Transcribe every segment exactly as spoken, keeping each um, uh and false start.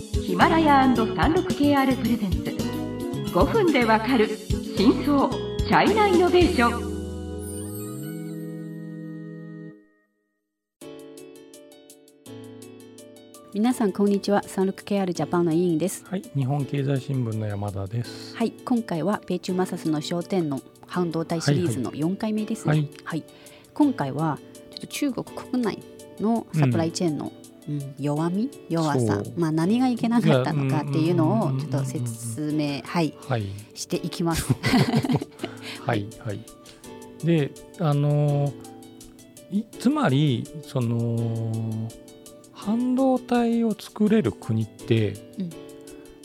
ヒマラヤ &36ケーアール プレゼンツごふんでわかる真相チャイナイノベーション。皆さんこんにちは、 さんじゅうろくケーアール ジャパンの委員です。はい、日本経済新聞の山田です。はい、今回は米中摩擦の焦点の半導体シリーズのよんかいめですね。はいはいはい、今回はちょっと中国国内のサプライチェーンの、うん、弱み弱さ、まあ、何がいけなかったのかっていうのをちょっと説明、はいはい、していきます。はい、はい、で、あのいつまりその半導体を作れる国って、うん、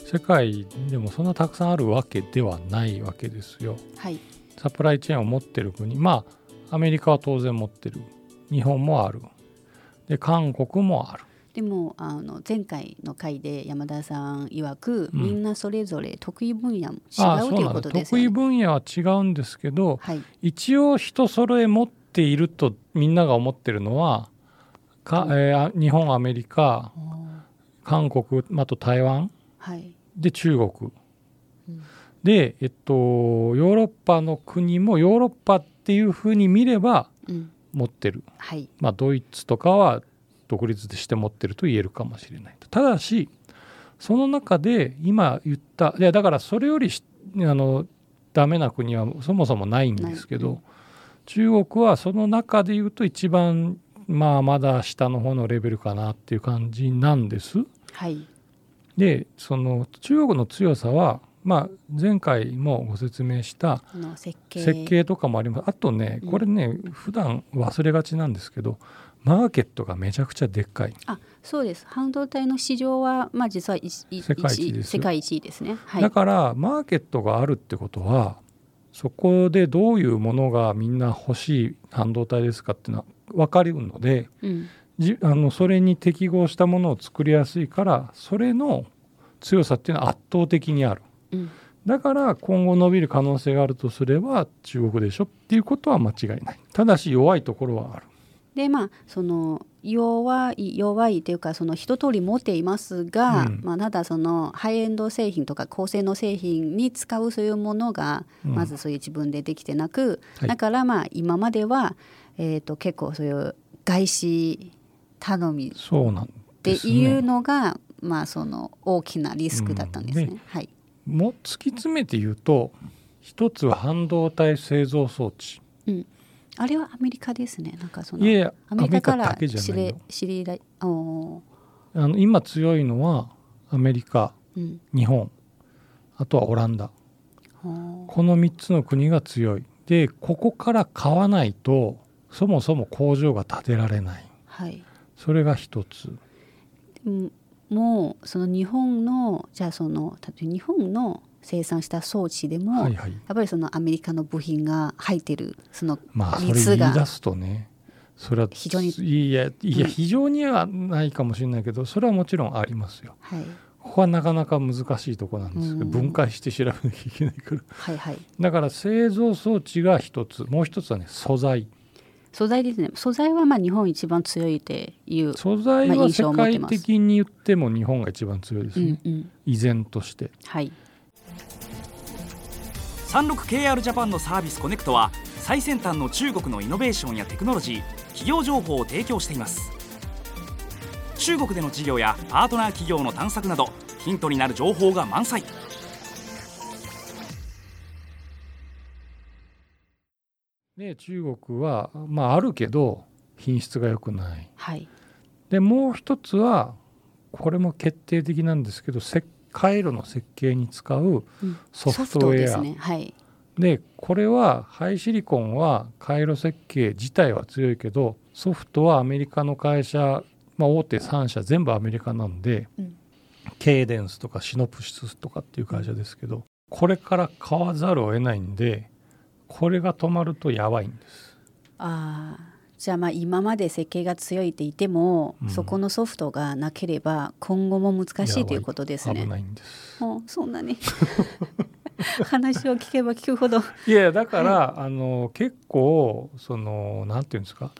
世界でもそんなたくさんあるわけではないわけですよ。はい、サプライチェーンを持ってる国、まあアメリカは当然持ってる、日本もある、で韓国もある。でもあの前回の回で山田さん曰く、うん、みんなそれぞれ得意分野も違うということですよね。得意分野は違うんですけど、はい、一応人揃え持っているとみんなが思ってるのはかえー、日本、アメリカ、韓国、あと台湾、はい、で中国、うん、で、えっと、ヨーロッパの国もヨーロッパっていうふうに見れば持ってる、うんはい、まあ、ドイツとかは独立して持ってると言えるかもしれないと。ただしその中で今言った、いやだからそれよりあのダメな国はそもそもないんですけど、うん、中国はその中で言うと一番まあ、まだ下の方のレベルかなっていう感じなんです。はい、でその中国の強さは、まあ、前回もご説明した設計、設計とかもあります。あとねこれね、うん、普段忘れがちなんですけどマーケットがめちゃくちゃでっかい。あ、そうです。半導体の市場は、まあ、実は世界一です。世界一ですね。はい、だからマーケットがあるってことはそこでどういうものがみんな欲しい半導体ですかっていうのは分かるので、うん、じあのそれに適合したものを作りやすいからそれの強さっていうのは圧倒的にある。うん、だから今後伸びる可能性があるとすれば中国でしょっていうことは間違いない。ただし弱いところはある。でまあその弱い弱いというかその一通り持っていますが、うんまあ、ただそのハイエンド製品とか高性能製品に使うそういうものがまずそういう自分でできてなく、うん、だからまあ今まではえー、と結構そういう外資頼みっていうのがそうなんですね。まあ、その大きなリスクだったんですね。うん、はい、もう突き詰めて言うと一つは半導体製造装置、うん、あれはアメリカですね。なんかそのいやいやアメリカから知り知りだいあの今強いのはアメリカ、うん、日本、あとはオランダ、うん、このみっつの国が強い。でここから買わないとそもそも工場が建てられない。はい、それが一つ。もうその日本のじゃあその日本の生産した装置でも、はいはい、やっぱりそのアメリカの部品が入ってるその率が、まあ、それ言い出すとね、それは非常にいやいや非常にはないかもしれないけど、うん、それはもちろんありますよ。はい、ここはなかなか難しいところなんですけど、うん、分解して調べなきゃいけないから。はいはい、だから製造装置が一つ、もう一つはね素材。素材ですね。素材はまあ日本一番強いっていう素材は世界的に言っても日本が一番強いですね。うんうん、依然として。はい、さんじゅうろくケーアール ジャパンのサービスコネクトは最先端の中国のイノベーションやテクノロジー、企業情報を提供しています。中国での事業やパートナー企業の探索などヒントになる情報が満載。で中国は、まあ、あるけど品質が良くない、はい、でもう一つはこれも決定的なんですけど回路の設計に使うソフトウェア、うん、ソフトですね。はい、でこれはハイシリコンは回路設計自体は強いけどソフトはアメリカの会社、まあ、大手さんしゃ全部アメリカなんで、うん、ケイデンスとかシノプシスとかっていう会社ですけどこれから買わざるを得ないんでこれが止まるとやばいんです。ああ、じゃあまあ今まで設計が強いっていても、うん、そこのソフトがなければ今後も難しいということですね。危ないんです。もうそんなに話を聞けば聞くほどいやだから、はい、あの結構そのなんていうんですか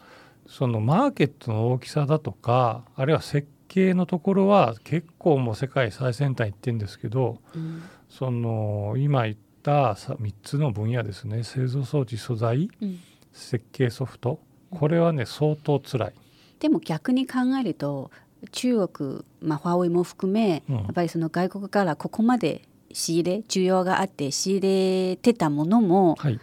そのマーケットの大きさだとかあるいは設系のところは結構もう世界最先端行ってるんですけど、うん、その今言ったみっつの分野ですね、製造装置素材、うん、設計ソフト、これはね相当つらい。でも逆に考えると中国、まあ、ファーウェイも含め、うん、やっぱりその外国からここまで仕入れ需要があって仕入れてたものも、はい、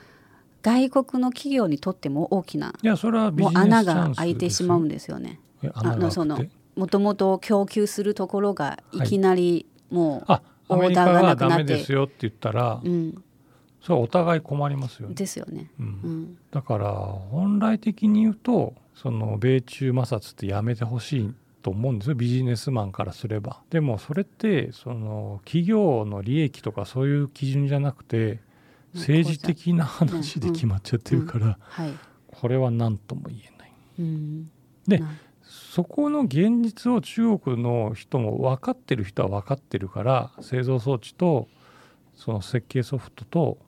外国の企業にとっても大きな、いやそれはビジネスチャンスですね、もう穴が開いてしまうんですよね。あのそのもともと供給するところがいきなりもうオーダーがなくなって、はい、アメリカはダメですよって言ったら、うん、それお互い困りますよね。ですよね、うんうん、だから本来的に言うとその米中摩擦ってやめてほしいと思うんですよ、ビジネスマンからすれば。でもそれってその企業の利益とかそういう基準じゃなくて政治的な話で決まっちゃってるから、これは何とも言えない、うん、で、うん、そこの現実を中国の人も分かってる人は分かってるから、製造装置とその設計ソフトと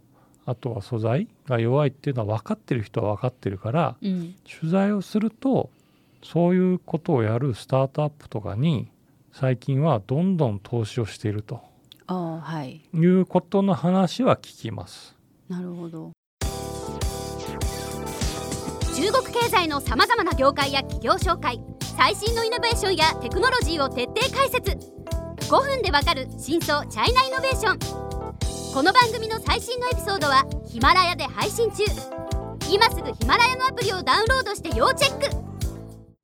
あとは素材が弱いっていうのは分かってる人は分かってるから、うん、取材をするとそういうことをやるスタートアップとかに最近はどんどん投資をしていると、あ、はい、いうことの話は聞きます。なるほど。中国経済のさまざまな業界や企業紹介、最新のイノベーションやテクノロジーを徹底解説。ごふんでわかる真相チャイナイノベーション。この番組の最新のエピソードはヒマラヤで配信中。今すぐヒマラヤのアプリをダウンロードして要チェック。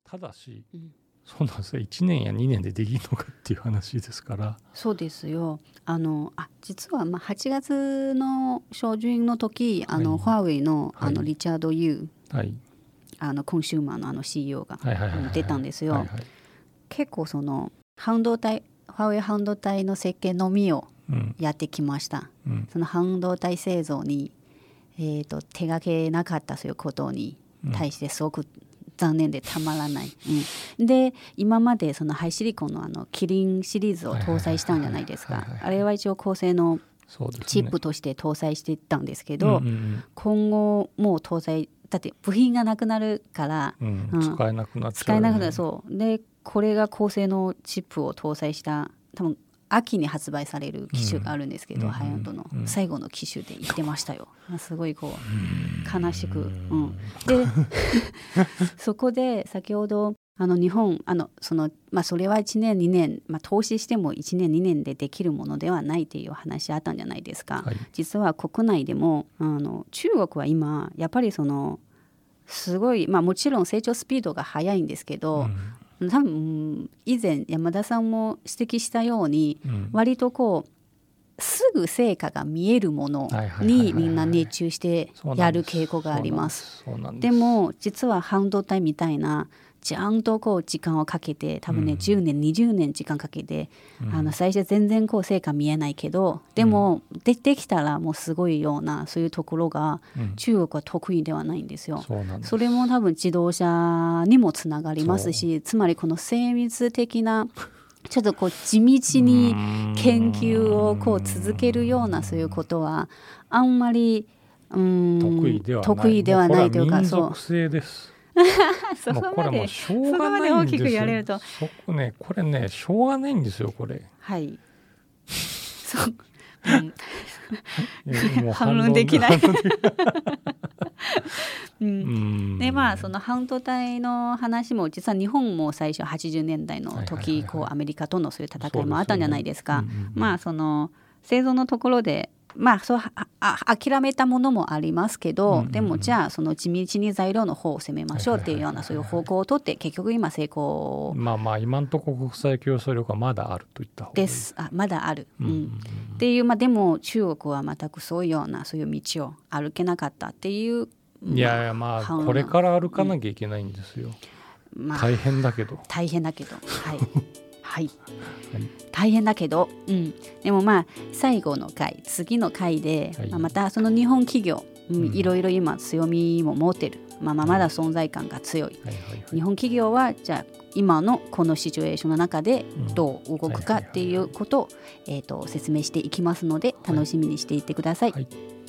ただし、うん、そうなんですよ、いちねんやにねんでできるのかっていう話ですから。そうですよ、あのあ実はまあはちがつの初旬の時、あの、はい、ファーウェイ の、 あの、はい、リチャード・ユー、はい、あのコンシューマー の、 あの シーイーオー が、はいはいはいはい、出たんですよ、はいはい、結構その半導体、ファーウェイ半導体の設計のみをやってきました、うん、その半導体製造に、えー、と手がけなかったそういうことに対してすごく、うん、残念でたまらない、うん、で今までそのハイシリコン の、 あのキリンシリーズを搭載したんじゃないですか。あれは一応高性能チップとして搭載していったんですけど、そうですね、うんうん、今後もう搭載だって部品がなくなるから、うんうん、使えなくなっちゃう、ね、使えなくなる。そうで、これが高性能チップを搭載した多分秋に発売される機種があるんですけど、うん、ハイエンドの最後の機種で言ってましたよ、うん、すごいこう悲しく、うん、でそこで先ほどあの日本あの そ, の、まあ、それはいちねんにねん、まあ、投資してもいちねんにねんでできるものではないという話あったんじゃないですか、はい、実は国内でもあの中国は今やっぱりそのすごい、まあ、もちろん成長スピードが速いんですけど、うん、多分以前山田さんも指摘したように、うん、割とこうすぐ成果が見えるものにみんな熱中してやる傾向があります。でも実は半導体みたいなちゃんとこう時間をかけて多分ね、うん、じゅうねんにじゅうねん時間かけて、うん、あの最初は全然こう成果見えないけどでも、うん、で, できたらもうすごいようなそういうところが、うん、中国は得意ではないんですよ。 そうなんです。それも多分自動車にもつながりますし、つまりこの精密的なちょっとこう地道に研究をこう続けるようなそういうことはあんまりうん得意ではない、得意ではないというか、民族性です。そこまで大きくやれるとそこ、ね、これねしょうがないんですよこれ、はいそうん、もう反論できない、うん、でまあその半導体の話も実は日本も最初はちじゅうねんだいの時、はいはいはいはい、こうアメリカとのそういう戦いもあったんじゃないですか。です、ね、うんうん、まあその製造のところでまあ、そうあ諦めたものもありますけど、うんうんうん、でもじゃあその地道に材料の方を攻めましょうっていうようなそういう方向をとって結局今成功、まあまあ今のところ国際競争力はまだあるといった方がいいです。あまだある、うんうんうん、っていう、まあ、でも中国は全くそういうようなそういう道を歩けなかったっていう、まあ、いやいやまあこれから歩かなきゃいけないんですよ、うん、まあ、大変だけど大変だけどはいはい、大変だけど、うん、でもまあ最後の回次の回で、はい、まあ、またその日本企業、うん、いろいろ今強みも持ってる、まあ、まあまだ存在感が強い、はいはいはいはい、日本企業はじゃあ今のこのシチュエーションの中でどう動くかっていうことを、えーと、説明していきますので楽しみにしていてください、はいはいはい。